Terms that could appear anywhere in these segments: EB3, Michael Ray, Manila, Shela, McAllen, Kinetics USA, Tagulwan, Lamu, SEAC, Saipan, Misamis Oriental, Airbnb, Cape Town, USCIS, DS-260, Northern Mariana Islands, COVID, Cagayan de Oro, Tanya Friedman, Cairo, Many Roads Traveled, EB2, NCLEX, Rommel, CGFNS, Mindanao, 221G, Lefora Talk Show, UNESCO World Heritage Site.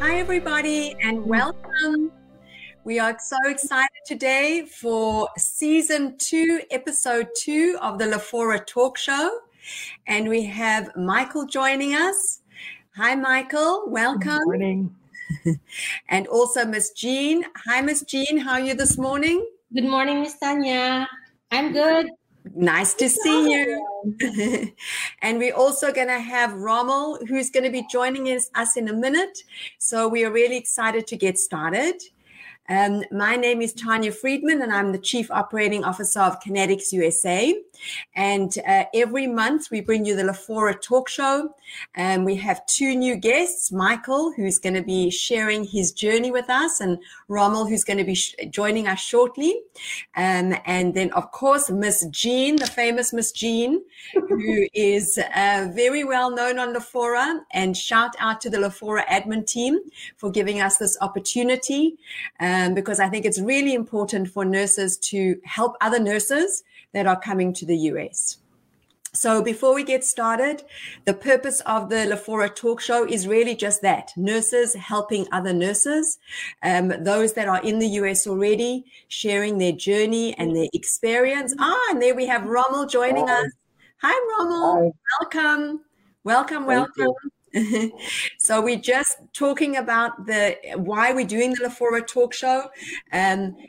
Hi, everybody, and welcome. We are so excited today for Season 2, Episode 2 of the Lefora Talk Show. And we have Michael joining us. Hi, Michael. Welcome. Good morning. And also Miss Jean. Hi, Miss Jean. How are you this morning? Good morning, Miss Tanya. I'm good. Nice to see you. And we're also going to have Rommel, who's going to be joining us in a minute. So we are really excited to get started. My name is Tanya Friedman, and I'm the Chief Operating Officer of Kinetics USA. And every month we bring you the Lefora Talk Show. And we have two new guests, Michael, who's going to be sharing his journey with us, and Rommel, who's going to be joining us shortly. And then, of course, Miss Jean, the famous Miss Jean, who is very well known on Lefora. And shout out to the Lefora admin team for giving us this opportunity. Because I think it's really important for nurses to help other nurses that are coming to the US. So before we get started, the purpose of the Lefora Talk Show is really just that, nurses helping other nurses, those that are in the US already, sharing their journey and their experience. And there we have Rommel joining us. Hi, Rommel. Hi. Welcome. So we're just talking about why we're doing the Lefora Talk Show.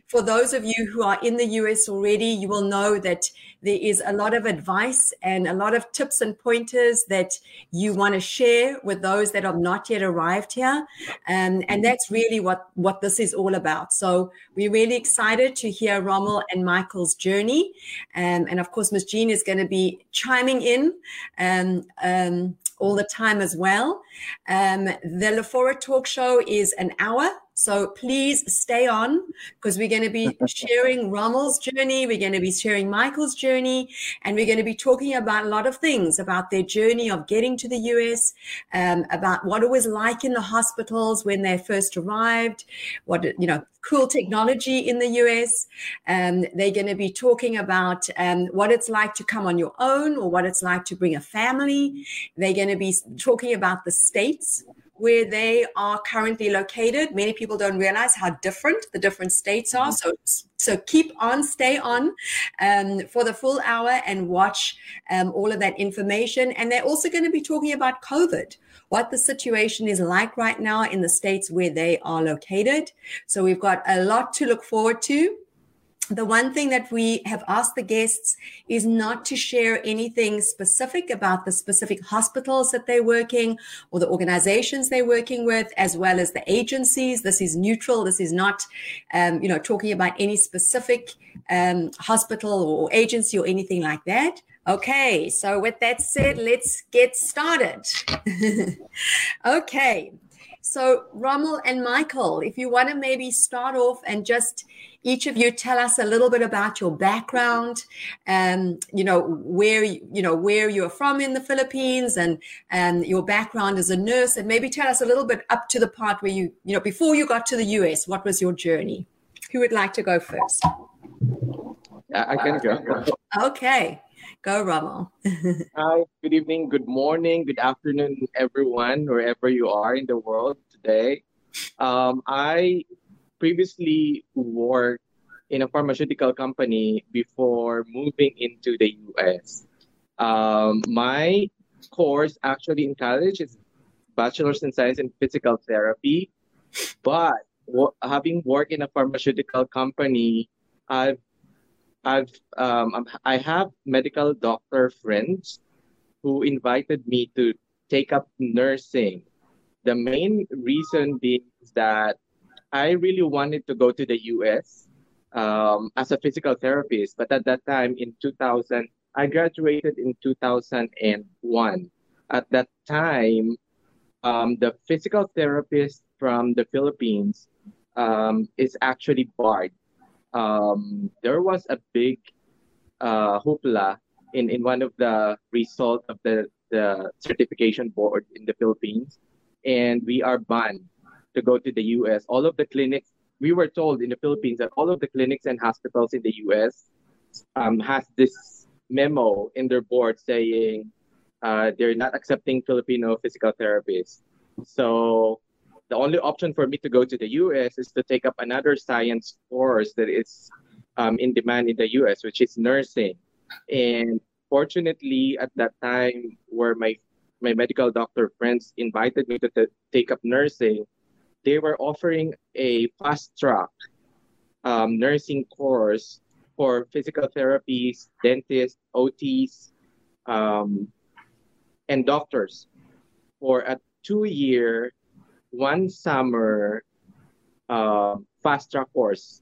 For those of you who are in the US already, you will know that there is a lot of advice and a lot of tips and pointers that you want to share with those that have not yet arrived here. And that's really what this is all about. So we're really excited to hear Rommel and Michael's journey. And of course, Ms. Jean is going to be chiming in all the time as well. The Lefora Talk Show is an hour, so please stay on because we're going to be sharing Rommel's journey, we're going to be sharing Michael's journey, and we're going to be talking about a lot of things, about their journey of getting to the US, about what it was like in the hospitals when they first arrived, cool technology in the US. They're going to be talking about what it's like to come on your own or what it's like to bring a family. They're going to be talking about the states where they are currently located. Many people don't realize how different the different states are. So keep on, stay on for the full hour and watch all of that information. And they're also going to be talking about COVID, what the situation is like right now in the states where they are located. So we've got a lot to look forward to. The one thing that we have asked the guests is not to share anything specific about the specific hospitals that they're working or the organizations they're working with, as well as the agencies. This is neutral. This is not, talking about any specific hospital or agency or anything like that. Okay, so with that said, let's get started. Okay, so Rommel and Michael, if you want to maybe start off and just each of you tell us a little bit about your background, where you're from in the Philippines and your background as a nurse, and maybe tell us a little bit up to the part where you before you got to the US, what was your journey? Who would like to go first? I can go. Okay. Go, Rommel. Hi, good evening, good morning, good afternoon, everyone, wherever you are in the world today. I previously worked in a pharmaceutical company before moving into the US. My course actually in college is Bachelor's in Science in Physical Therapy. But having worked in a pharmaceutical company, I have medical doctor friends who invited me to take up nursing. The main reason being that I really wanted to go to the US as a physical therapist. But at that time I graduated in 2001. At that time, the physical therapist from the Philippines is actually barred. There was a big hoopla in one of the results of the certification board in the Philippines, and we are banned to go to the U.S. All of the clinics, we were told in the Philippines that all of the clinics and hospitals in the U.S. has this memo in their board saying they're not accepting Filipino physical therapists. So the only option for me to go to the U.S. is to take up another science course that is in demand in the U.S., which is nursing. And fortunately, at that time, where my medical doctor friends invited me to take up nursing, they were offering a fast-track nursing course for physical therapists, dentists, OTs, and doctors for a 2-year, one-summer fast-track course.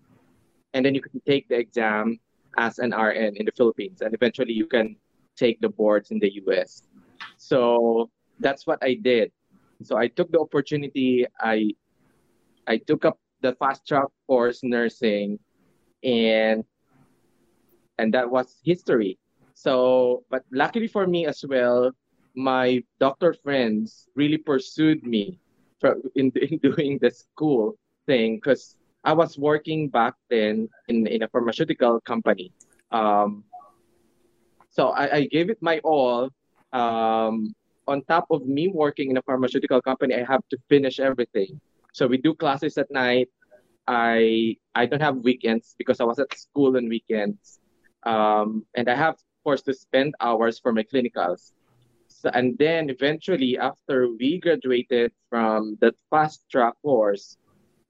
And then you can take the exam as an RN in the Philippines, and eventually you can take the boards in the U.S. So that's what I did. So I took the opportunity. I took up the fast-track course nursing, and that was history. So, but luckily for me as well, my doctor friends really pursued me in doing the school thing, because I was working back then in a pharmaceutical company. So I gave it my all. On top of me working in a pharmaceutical company, I have to finish everything. So we do classes at night. I don't have weekends because I was at school on weekends. And I have, of course, to spend hours for my clinicals. So, and then eventually, after we graduated from that fast-track course,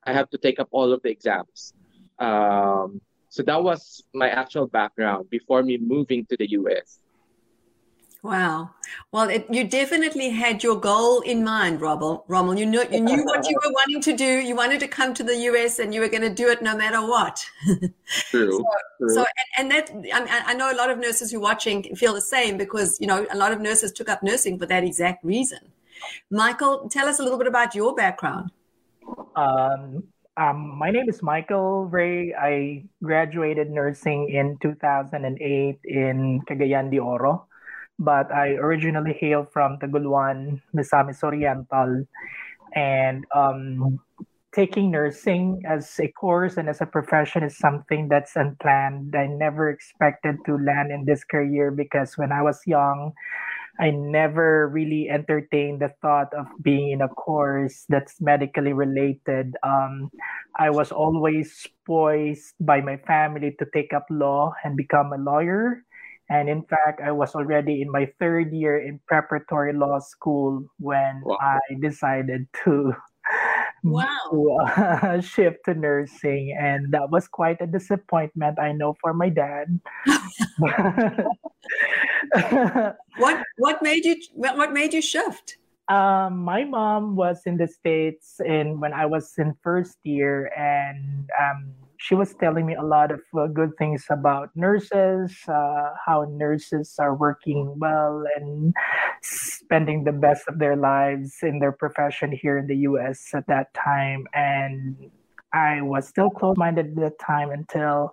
I have to take up all of the exams. So that was my actual background before me moving to the U.S. Wow. Well, you definitely had your goal in mind, Rommel. You knew what you were wanting to do. You wanted to come to the U.S. and you were going to do it no matter what. True. True. So, and that, I know a lot of nurses who are watching feel the same because, you know, a lot of nurses took up nursing for that exact reason. Michael, tell us a little bit about your background. My name is Michael Ray. I graduated nursing in 2008 in Cagayan de Oro, but I originally hail from Tagulwan, Misamis Oriental, and taking nursing as a course and as a profession is something that's unplanned. I never expected to land in this career because when I was young, I never really entertained the thought of being in a course that's medically related. I was always poised by my family to take up law and become a lawyer. And in fact, I was already in my 3rd year in preparatory law school when I decided to shift to nursing, and that was quite a disappointment, I know, for my dad. What made you shift? My mom was in the States when I was in 1st year, and she was telling me a lot of good things about nurses, how nurses are working well and spending the best of their lives in their profession here in the U.S. at that time. And I was still close-minded at that time until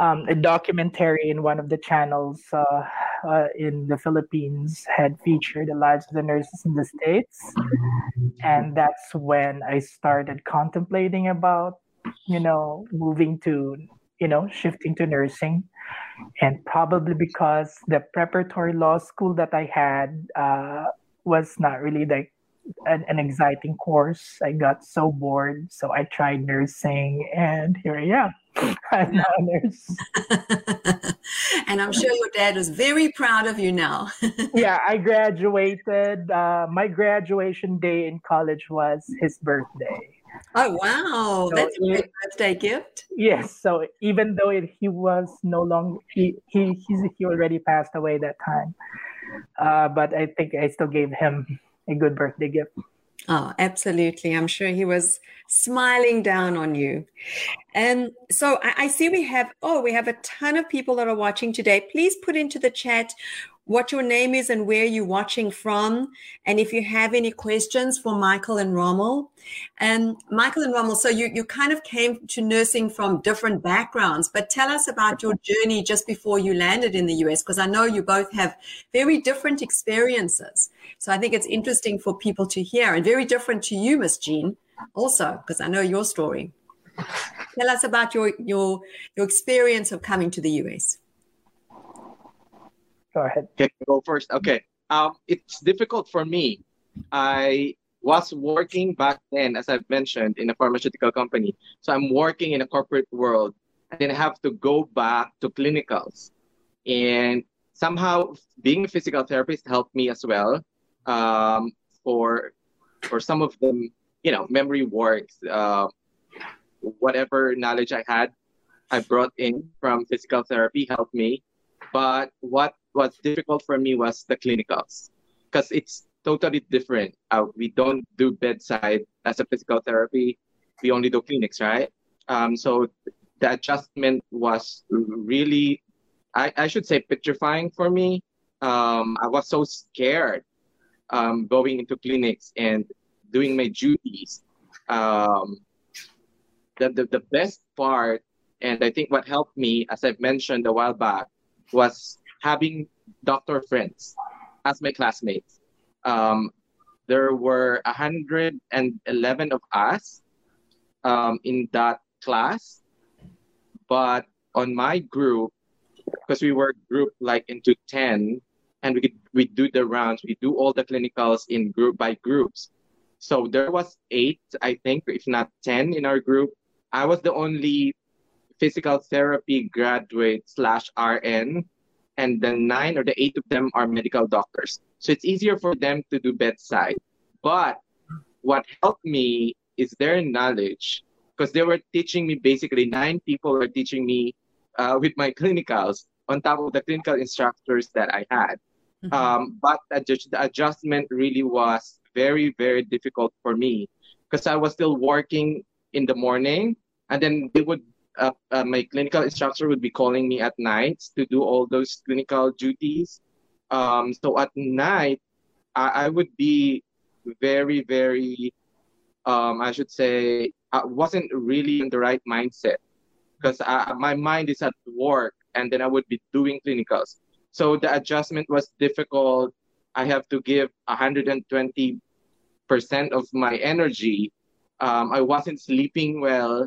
a documentary in one of the channels in the Philippines had featured the lives of the nurses in the States. And that's when I started contemplating about, you know, moving to, you know, shifting to nursing. And probably because the preparatory law school that I had was not really like an exciting course. I got so bored, so I tried nursing, and here I am. I'm now a nurse. And I'm sure your dad was very proud of you now. Yeah, I graduated. My graduation day in college was his birthday. Oh, wow. So that's a great birthday gift. Yes. So even though he was no longer, he already passed away that time. But I think I still gave him a good birthday gift. Oh, absolutely. I'm sure he was smiling down on you. And so I see we have a ton of people that are watching today. Please put into the chat what your name is and where you're watching from, and if you have any questions for Michael and Rommel. And Michael and Rommel, so you kind of came to nursing from different backgrounds, but tell us about your journey just before you landed in the US, because I know you both have very different experiences. So I think it's interesting for people to hear, and very different to you, Miss Jean, also, because I know your story. Tell us about your experience of coming to the US. Go ahead. Okay, go first. Okay. It's difficult for me. I was working back then, as I've mentioned, in a pharmaceutical company. So I'm working in a corporate world. And then I have to go back to clinicals. And somehow being a physical therapist helped me as well for some of them, you know, memory works, whatever knowledge I had, I brought in from physical therapy helped me. But what was difficult for me was the clinicals, because it's totally different. We don't do bedside as a physical therapy. We only do clinics, right? So the adjustment was really, I should say, petrifying for me. I was so scared going into clinics and doing my duties. The best part, and I think what helped me, as I've mentioned a while back, was having doctor friends as my classmates. There were 111 of us in that class, but on my group, because we were grouped like into 10, and we do the rounds, we do all the clinicals in group by groups. So there was 8, I think, if not 10 in our group. I was the only physical therapy graduate / RN, and the 9 or the 8 of them are medical doctors. So it's easier for them to do bedside. But what helped me is their knowledge, because they were teaching me basically 9 people were teaching me with my clinicals on top of the clinical instructors that I had. Mm-hmm. But the adjustment really was very, very difficult for me, because I was still working in the morning, and then they would my clinical instructor would be calling me at night to do all those clinical duties. So at night, I would be very, very, I should say, I wasn't really in the right mindset, because my mind is at work, and then I would be doing clinicals. So the adjustment was difficult. I have to give 120% of my energy. I wasn't sleeping well.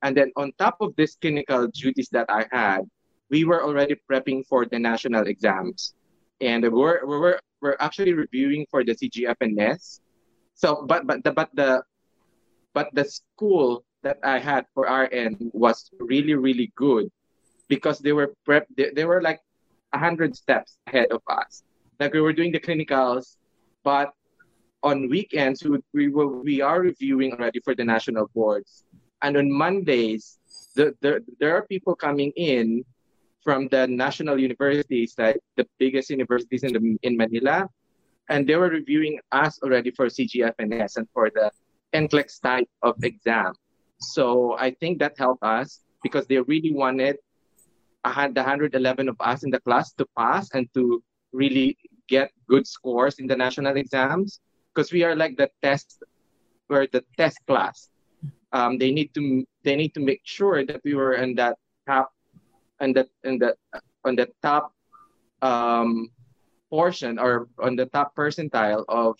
And then on top of these clinical duties that I had, we were already prepping for the national exams, and we're actually reviewing for the CGFNS. So, but the school that I had for RN was really, really good, because they were prepped. They were like 100 steps ahead of us. Like, we were doing the clinicals, but on weekends, we are reviewing already for the national boards. And on Mondays, there are people coming in from the national universities, like the biggest universities in Manila, and they were reviewing us already for CGFNS and for the NCLEX type of exam. So I think that helped us, because they really wanted the 111 of us in the class to pass and to really get good scores in the national exams, because we are like the test class. They need to make sure that we were in that top, on the top portion, or on the top percentile of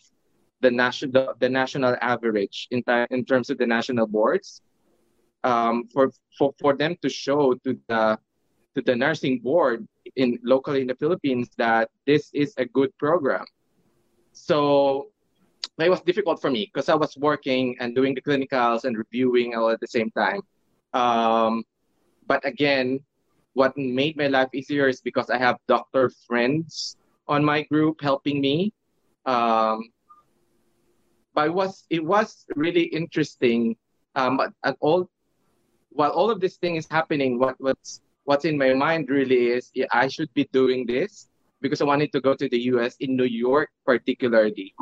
the national average in terms of the national boards, for them to show to the nursing board locally in the Philippines that this is a good program. So it was difficult for me, because I was working and doing the clinicals and reviewing all at the same time. But again, what made my life easier is because I have doctor friends on my group helping me. But it was really interesting. While all of this thing is happening, what's in my mind really is, yeah, I should be doing this, because I wanted to go to the U.S., in New York particularly.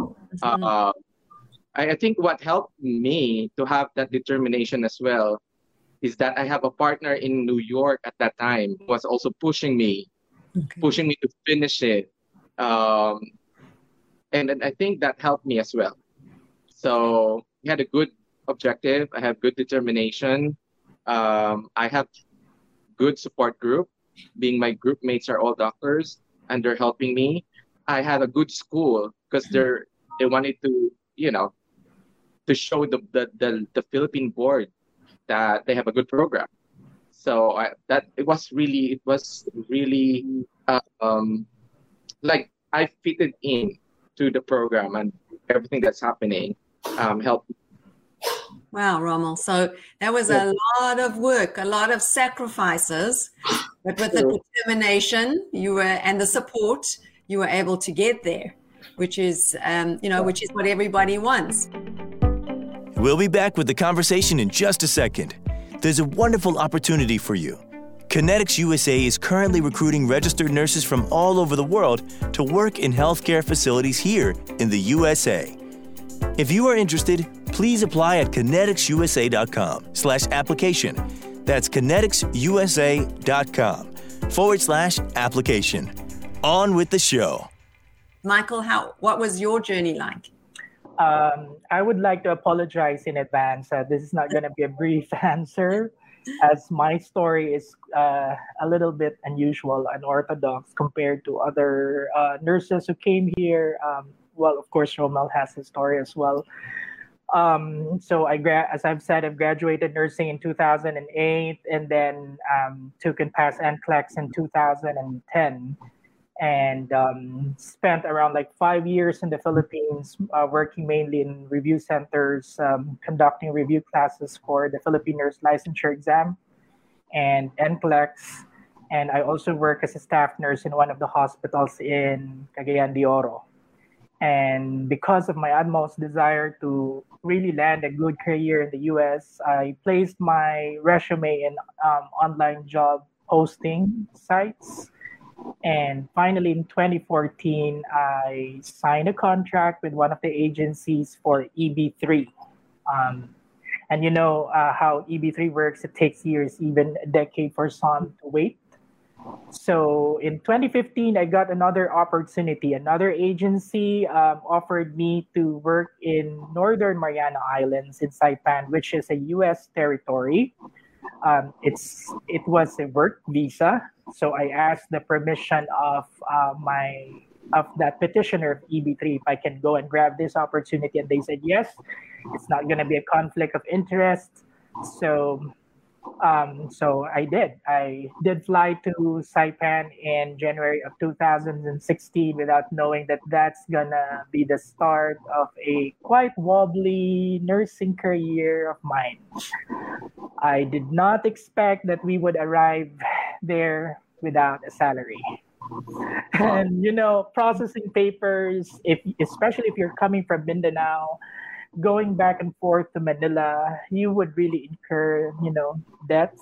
I think what helped me to have that determination as well is that I have a partner in New York at that time who was also pushing me okay, pushing me to finish it. And I think that helped me as well. So I had a good objective. I have good determination. I have good support group. Being my group mates are all doctors, and they're helping me. I had a good school because they wanted to, you know, to show the Philippine board that they have a good program. So it was really like I fitted in to the program, and everything that's happening helped. Wow, Rommel. So that was a lot of work, a lot of sacrifices, but with the determination and the support, you were able to get there, which is what everybody wants. We'll be back with the conversation in just a second. There's a wonderful opportunity for you. Kinetics USA is currently recruiting registered nurses from all over the world to work in healthcare facilities here in the USA. If you are interested, please apply at kineticsusa.com/application. That's kineticsusa.com/application. On with the show. Michael, what was your journey like? I would like to apologize in advance. This is not going to be a brief answer, as my story is a little bit unusual, unorthodox compared to other nurses who came here. Well, of course, Rommel has his story as well. So as I've said, I've graduated nursing in 2008, and then took and passed NCLEX in 2010. And spent around 5 years in the Philippines, working mainly in review centers, conducting review classes for the Philippine Nurse Licensure Exam and NCLEX. And I also work as a staff nurse in one of the hospitals in Cagayan de Oro. And because of my utmost desire to really land a good career in the U.S., I placed my resume in online job posting sites. And finally, in 2014, I signed a contract with one of the agencies for EB3. And you know how EB3 works. It takes years, even a decade for some to wait. So in 2015, I got another opportunity. Another agency offered me to work in Northern Mariana Islands in Saipan, which is a U.S. territory. It was a work visa. So I asked the permission of that petitioner of EB3 if I can go and grab this opportunity, and they said yes. It's not going to be a conflict of interest. So I did. I did fly to Saipan in January of 2016 without knowing that that's gonna be the start of a quite wobbly nursing career of mine. I did not expect that we would arrive there without a salary. And, processing papers, especially if you're coming from Mindanao, going back and forth to Manila, you would really incur, debts,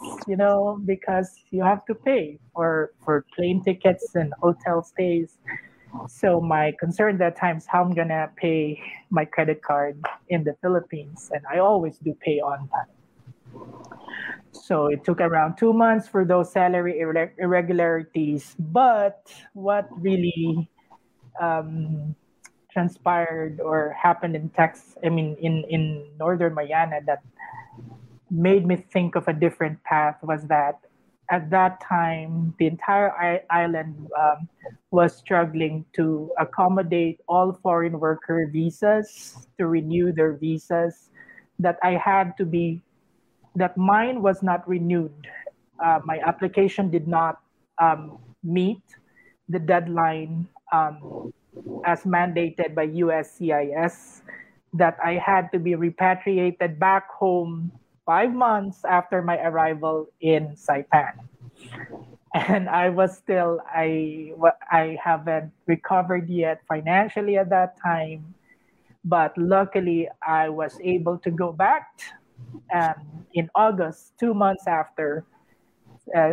because you have to pay for plane tickets and hotel stays. So my concern at that time is how I'm going to pay my credit card in the Philippines. And I always do pay on time. So it took around 2 months for those salary irregularities. But what really transpired or happened in Northern Mariana that made me think of a different path was that at that time the entire island was struggling to accommodate all foreign worker visas, to renew their visas, that mine was not renewed. My application did not meet the deadline as mandated by USCIS, that I had to be repatriated back home 5 months after my arrival in Saipan. And I haven't recovered yet financially at that time, but luckily I was able to go back in August, 2 months after,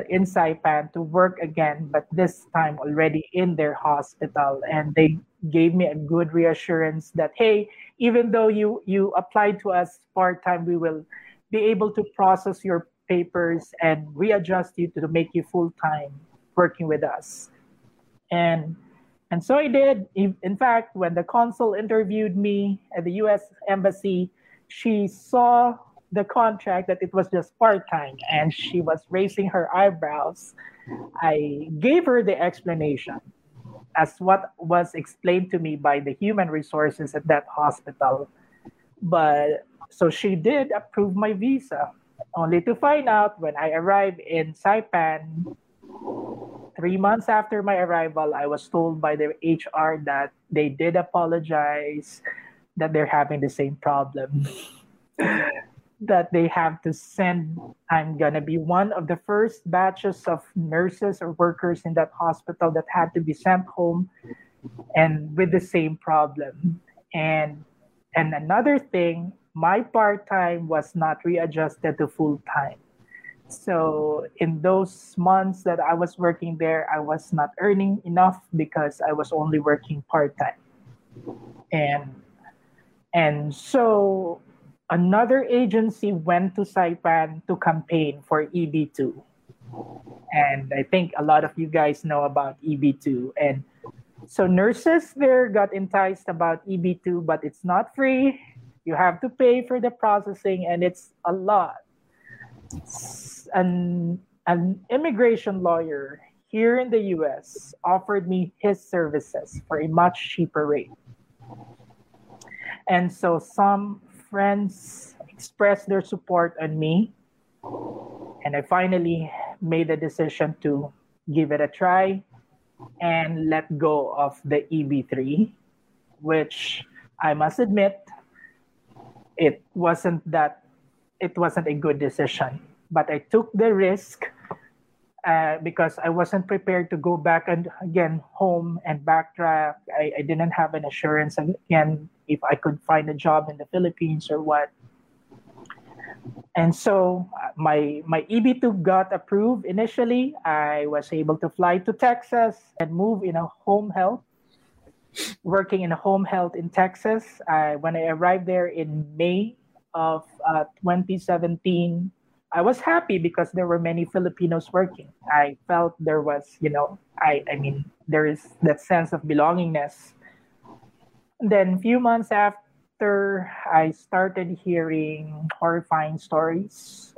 in Saipan to work again, but this time already in their hospital. And they gave me a good reassurance that, hey, even though you applied to us part-time, we will be able to process your papers and readjust you to make you full-time working with us. And so I did. In fact, when the consul interviewed me at the U.S. Embassy, she saw the contract that it was just part-time, and she was raising her eyebrows. I gave her the explanation as what was explained to me by the human resources at that hospital. But so she did approve my visa, only to find out when I arrived in Saipan, 3 months after my arrival, I was told by the HR that they did apologize, that they're having the same problem, that they have to send, I'm going to be one of the first batches of nurses or workers in that hospital that had to be sent home and with the same problem. And another thing, my part-time was not readjusted to full-time. So in those months that I was working there, I was not earning enough because I was only working part-time. And so another agency went to Saipan to campaign for EB2. And I think a lot of you guys know about EB2. And so nurses there got enticed about EB2, but it's not free. You have to pay for the processing, and it's a lot. An immigration lawyer here in the U.S. offered me his services for a much cheaper rate. And so some friends expressed their support on me, and I finally made a decision to give it a try and let go of the EB3, which I must admit, it wasn't a good decision, but I took the risk because I wasn't prepared to go back and again home and backtrack. I didn't have an assurance again if I could find a job in the Philippines or what. And so my EB2 got approved initially. I was able to fly to Texas and move in a home health, working in home health in Texas. When I arrived there in May of 2017, I was happy because there were many Filipinos working. I felt there was, I mean, there is that sense of belongingness. Then a few months after, I started hearing horrifying stories.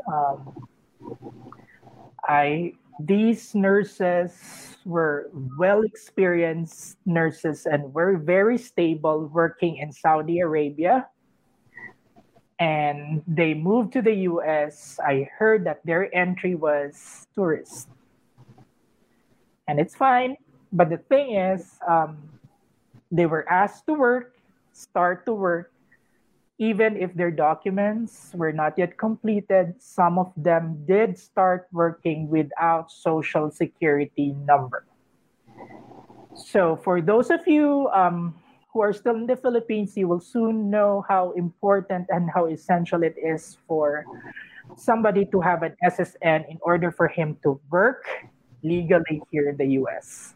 These nurses were well-experienced nurses and were very stable working in Saudi Arabia. And they moved to the U.S. I heard that their entry was tourist. And it's fine. But the thing is, they were asked to work, start to work, even if their documents were not yet completed. Some of them did start working without social security number. So for those of you who are still in the Philippines, you will soon know how important and how essential it is for somebody to have an SSN in order for him to work legally here in the U.S.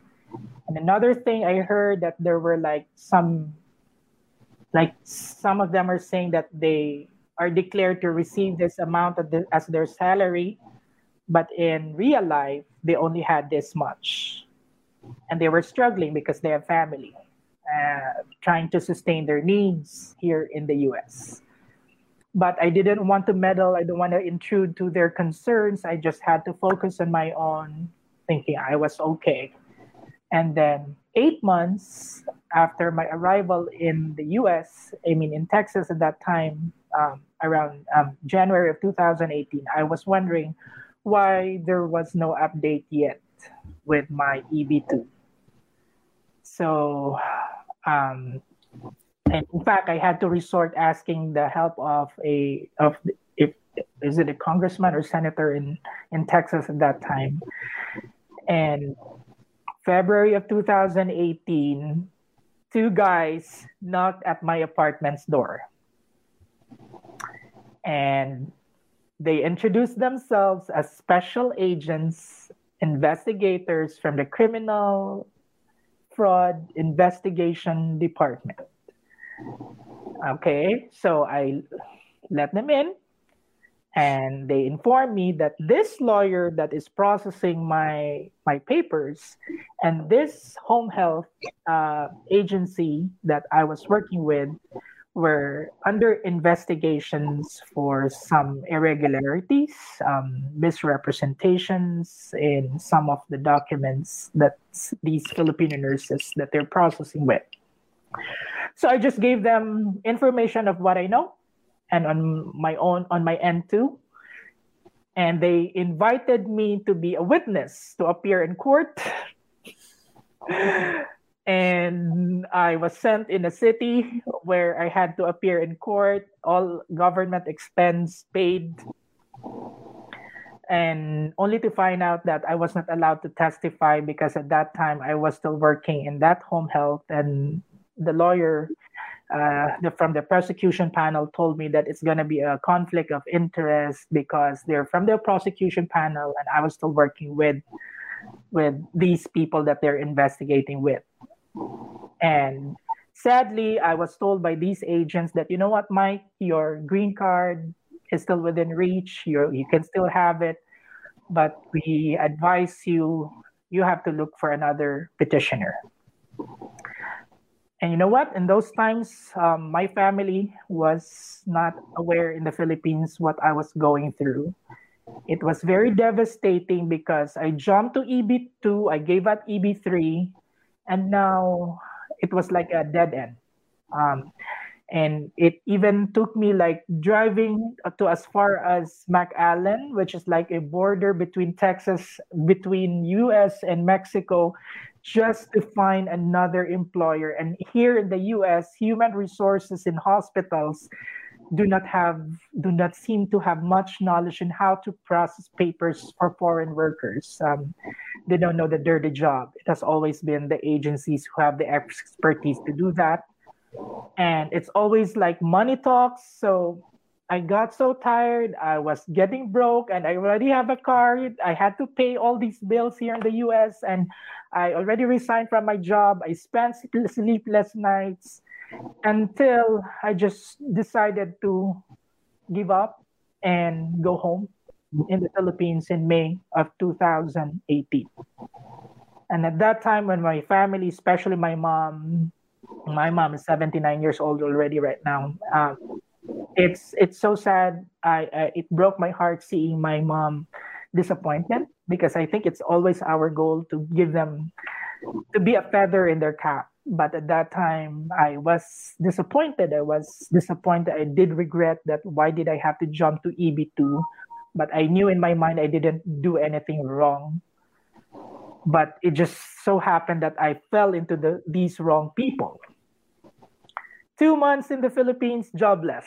And another thing I heard that there were some of them are saying that they are declared to receive this amount as their salary, but in real life, they only had this much. And they were struggling because they have family. Trying to sustain their needs here in the U.S. But I didn't want to meddle. I don't want to intrude to their concerns. I just had to focus on my own, thinking I was okay. And then 8 months after my arrival in the U.S., I mean in Texas at that time, around January of 2018, I was wondering why there was no update yet with my EB2. So... and in fact, I had to resort asking the help of a congressman or senator in Texas at that time. And February of 2018, two guys knocked at my apartment's door. And they introduced themselves as special agents, investigators from the criminal fraud investigation department. Okay, so I let them in, And they informed me that this lawyer that is processing my papers and this home health agency that I was working with were under investigations for some irregularities, misrepresentations in some of the documents that these Filipino nurses that they're processing with. So I just gave them information of what I know, and on my end too. And they invited me to be a witness, to appear in court. And I was sent in a city where I had to appear in court, all government expense paid. And only to find out that I was not allowed to testify because at that time I was still working in that home health, and the lawyer from the prosecution panel told me that it's going to be a conflict of interest because they're from the prosecution panel and I was still working with these people that they're investigating with. And sadly, I was told by these agents that, you know what, Mike, your green card is still within reach. You can still have it, but we advise you have to look for another petitioner. And you know what? In those times, my family was not aware in the Philippines what I was going through. It was very devastating because I jumped to EB2, I gave up EB3, and now it was like a dead end. And it even took me like driving to as far as McAllen, which is like a border between US and Mexico, just to find another employer. And here in the US, human resources in hospitals do not seem to have much knowledge in how to process papers for foreign workers. They don't know the dirty job. It has always been the agencies who have the expertise to do that. And it's always like money talks. So I got so tired. I was getting broke and I already have a car. I had to pay all these bills here in the US and I already resigned from my job. I spent sleepless nights until I just decided to give up and go home in the Philippines in May of 2018. And at that time when my family, especially my mom is 79 years old already right now. It's so sad. It broke my heart seeing my mom disappointment because I think it's always our goal to give them, to be a feather in their cap. But at that time, I was disappointed. I did regret that why did I have to jump to EB2? But I knew in my mind I didn't do anything wrong. But it just so happened that I fell into these wrong people. 2 months in the Philippines, jobless.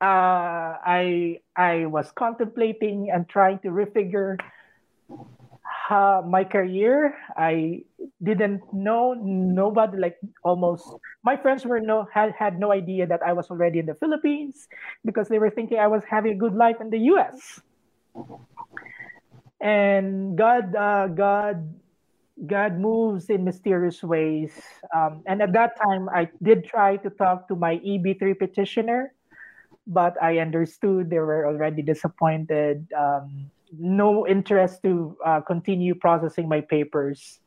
I was contemplating and trying to refigure my career. I didn't know nobody, like almost my friends had no idea that I was already in the Philippines because they were thinking I was having a good life in the US. And God moves in mysterious ways. And at that time, I did try to talk to my EB3 petitioner, but I understood they were already disappointed. No interest to continue processing my papers.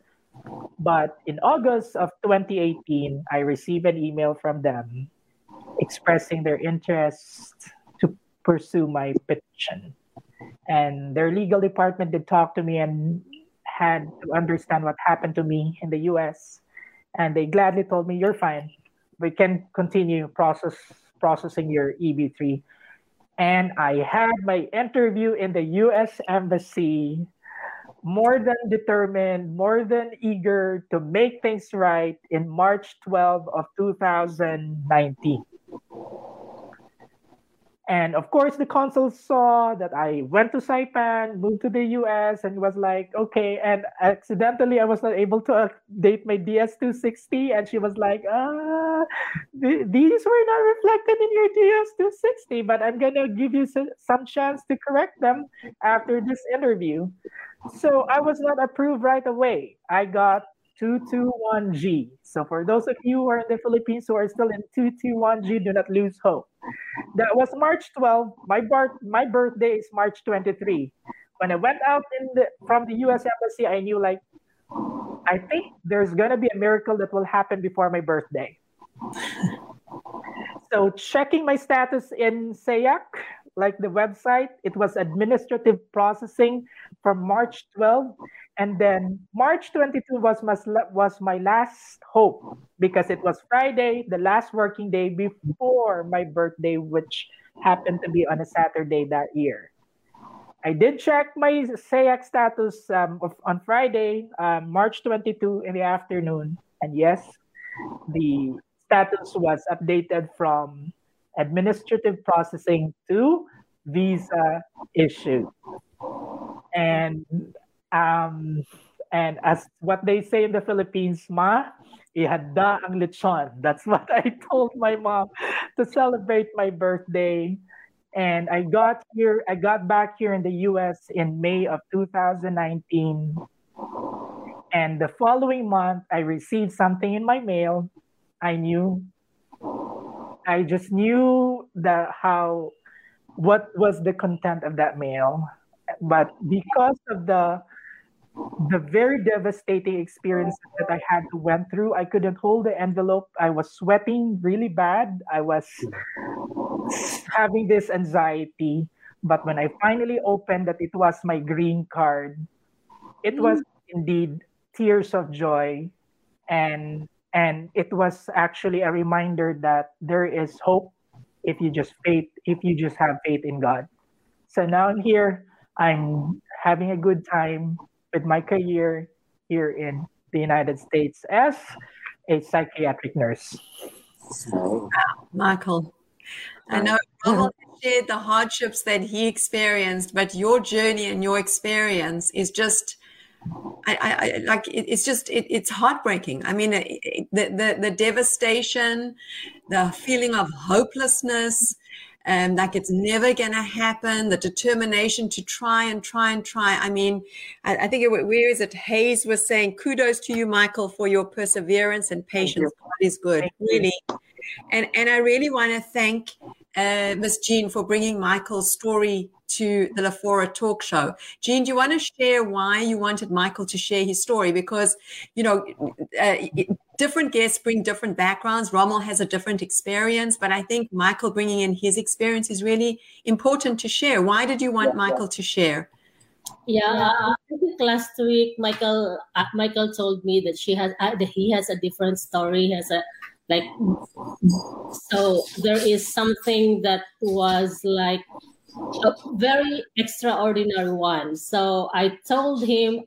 But in August of 2018, I received an email from them expressing their interest to pursue my petition. And their legal department did talk to me and had to understand what happened to me in the US. And they gladly told me, you're fine. We can continue processing your EB3. And I had my interview in the US Embassy, more than determined, more than eager to make things right in March 12 of 2019. And of course, the consul saw that I went to Saipan, moved to the US, and was like, okay. And accidentally, I was not able to update my DS-260. And she was like, these were not reflected in your DS-260, but I'm going to give you some chance to correct them after this interview. So I was not approved right away. I got 221G. So for those of you who are in the Philippines who are still in 221G, do not lose hope. That was March 12. My birthday is March 23. When I went out from the U.S. Embassy, I knew, like, I think there's going to be a miracle that will happen before my birthday. So checking my status in SEAC, like the website, it was administrative processing from March 12. And then March 22 was my last hope, because it was Friday, the last working day before my birthday, which happened to be on a Saturday that year. I did check my SEAC status on Friday, March 22 in the afternoon. And yes, the status was updated from administrative processing to visa issue. And as what they say in the Philippines, ma, ihanda ang lechon. That's what I told my mom to celebrate my birthday. And I got back here in the US in May of 2019. And the following month, I received something in my mail. I just knew what was the content of that mail. But because of the very devastating experience that I had to went through, I couldn't hold the envelope. I was sweating really bad. I was having this anxiety. But when I finally opened that it was my green card, it was indeed tears of joy. And it was actually a reminder that there is hope if you just have faith in God. So now I'm here. I'm having a good time with my career here in the United States as a psychiatric nurse. So, Michael, I know Rommel shared the hardships that he experienced, but your journey and your experience is just... it's heartbreaking. I mean, the devastation, the feeling of hopelessness, and like it's never going to happen, the determination to try. I mean, I think, where is it? Hayes was saying, kudos to you, Michael, for your perseverance and patience. God is good, really. And I really want to thank Miss Jean for bringing Michael's story to the Lefora Talk Show. Jean, do you want to share why you wanted Michael to share his story? Because, you know, different guests bring different backgrounds. Rommel has a different experience, but I think Michael bringing in his experience is really important to share. Why did you want Michael to share? Yeah, I think last week Michael told me that he has a different story. So there is something that was like a very extraordinary one. So I told him,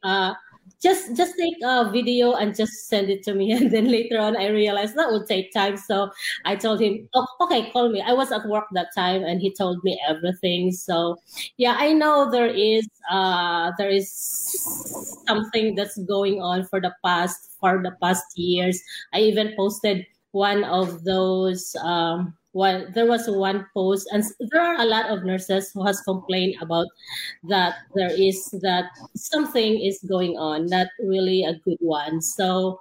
just take a video and just send it to me. And then later on, I realized that would take time. So I told him, oh, okay, call me. I was at work that time, and he told me everything. So yeah, I know there is something that's going on for the past years. I even posted one of those, there was one post, and there are a lot of nurses who has complained about that something is going on, not really a good one. So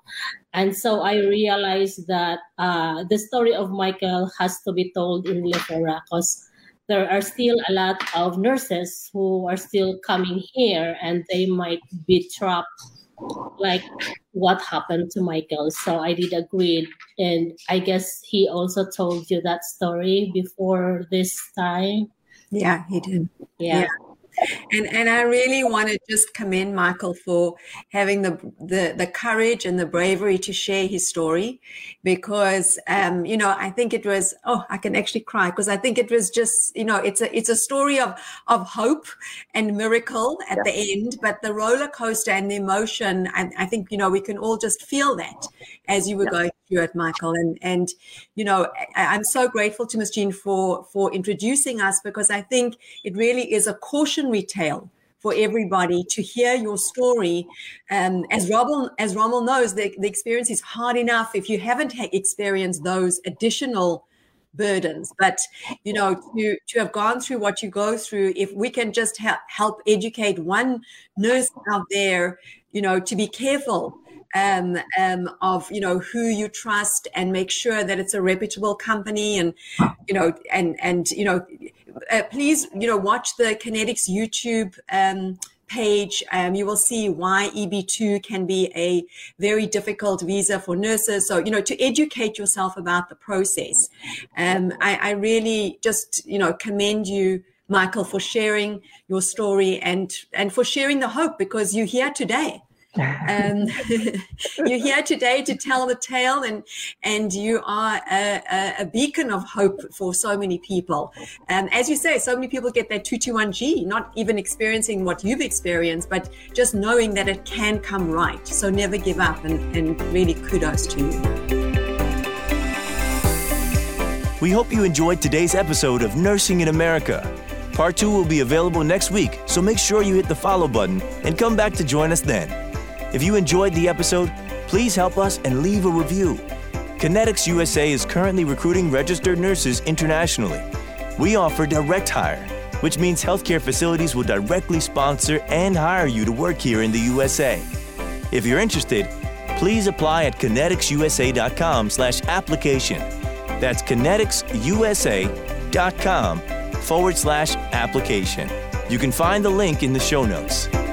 I realized that the story of Michael has to be told in Lefora, because there are still a lot of nurses who are still coming here, and they might be trapped like what happened to Michael. So I did agree, and I guess he also told you that story before this time. Yeah, he did. Yeah. And I really want to just commend Michael for having the courage and the bravery to share his story, because you know, I think it was, I can actually cry, because I think it was just, you know, it's a story of hope and miracle at the end, but the roller coaster and the emotion, I think, you know, we can all just feel that as you were going through it, Michael. And you know, I'm so grateful to Ms. Jean for introducing us, because I think it really is a caution tale for everybody to hear your story. As Rommel knows, the experience is hard enough if you haven't experienced those additional burdens. But, you know, to have gone through what you go through, if we can just help educate one nurse out there, you know, to be careful of, you know, who you trust, and make sure that it's a reputable company, and, you know, and, you know, please, you know, watch the Kinetics YouTube page. You will see why EB2 can be a very difficult visa for nurses. So, you know, to educate yourself about the process. I really just, you know, commend you, Michael, for sharing your story and for sharing the hope, because you're here today. You're here today to tell the tale, and you are a beacon of hope for so many people. As you say, so many people get that 221G, not even experiencing what you've experienced, but just knowing that it can come right. So never give up, and really kudos to you. We hope you enjoyed today's episode of Nursing in America. Part 2 will be available next week, so make sure you hit the follow button and come back to join us then. If you enjoyed the episode, please help us and leave a review. Kinetics USA is currently recruiting registered nurses internationally. We offer direct hire, which means healthcare facilities will directly sponsor and hire you to work here in the USA. If you're interested, please apply at kineticsusa.com/application. That's kineticsusa.com/application. You can find the link in the show notes.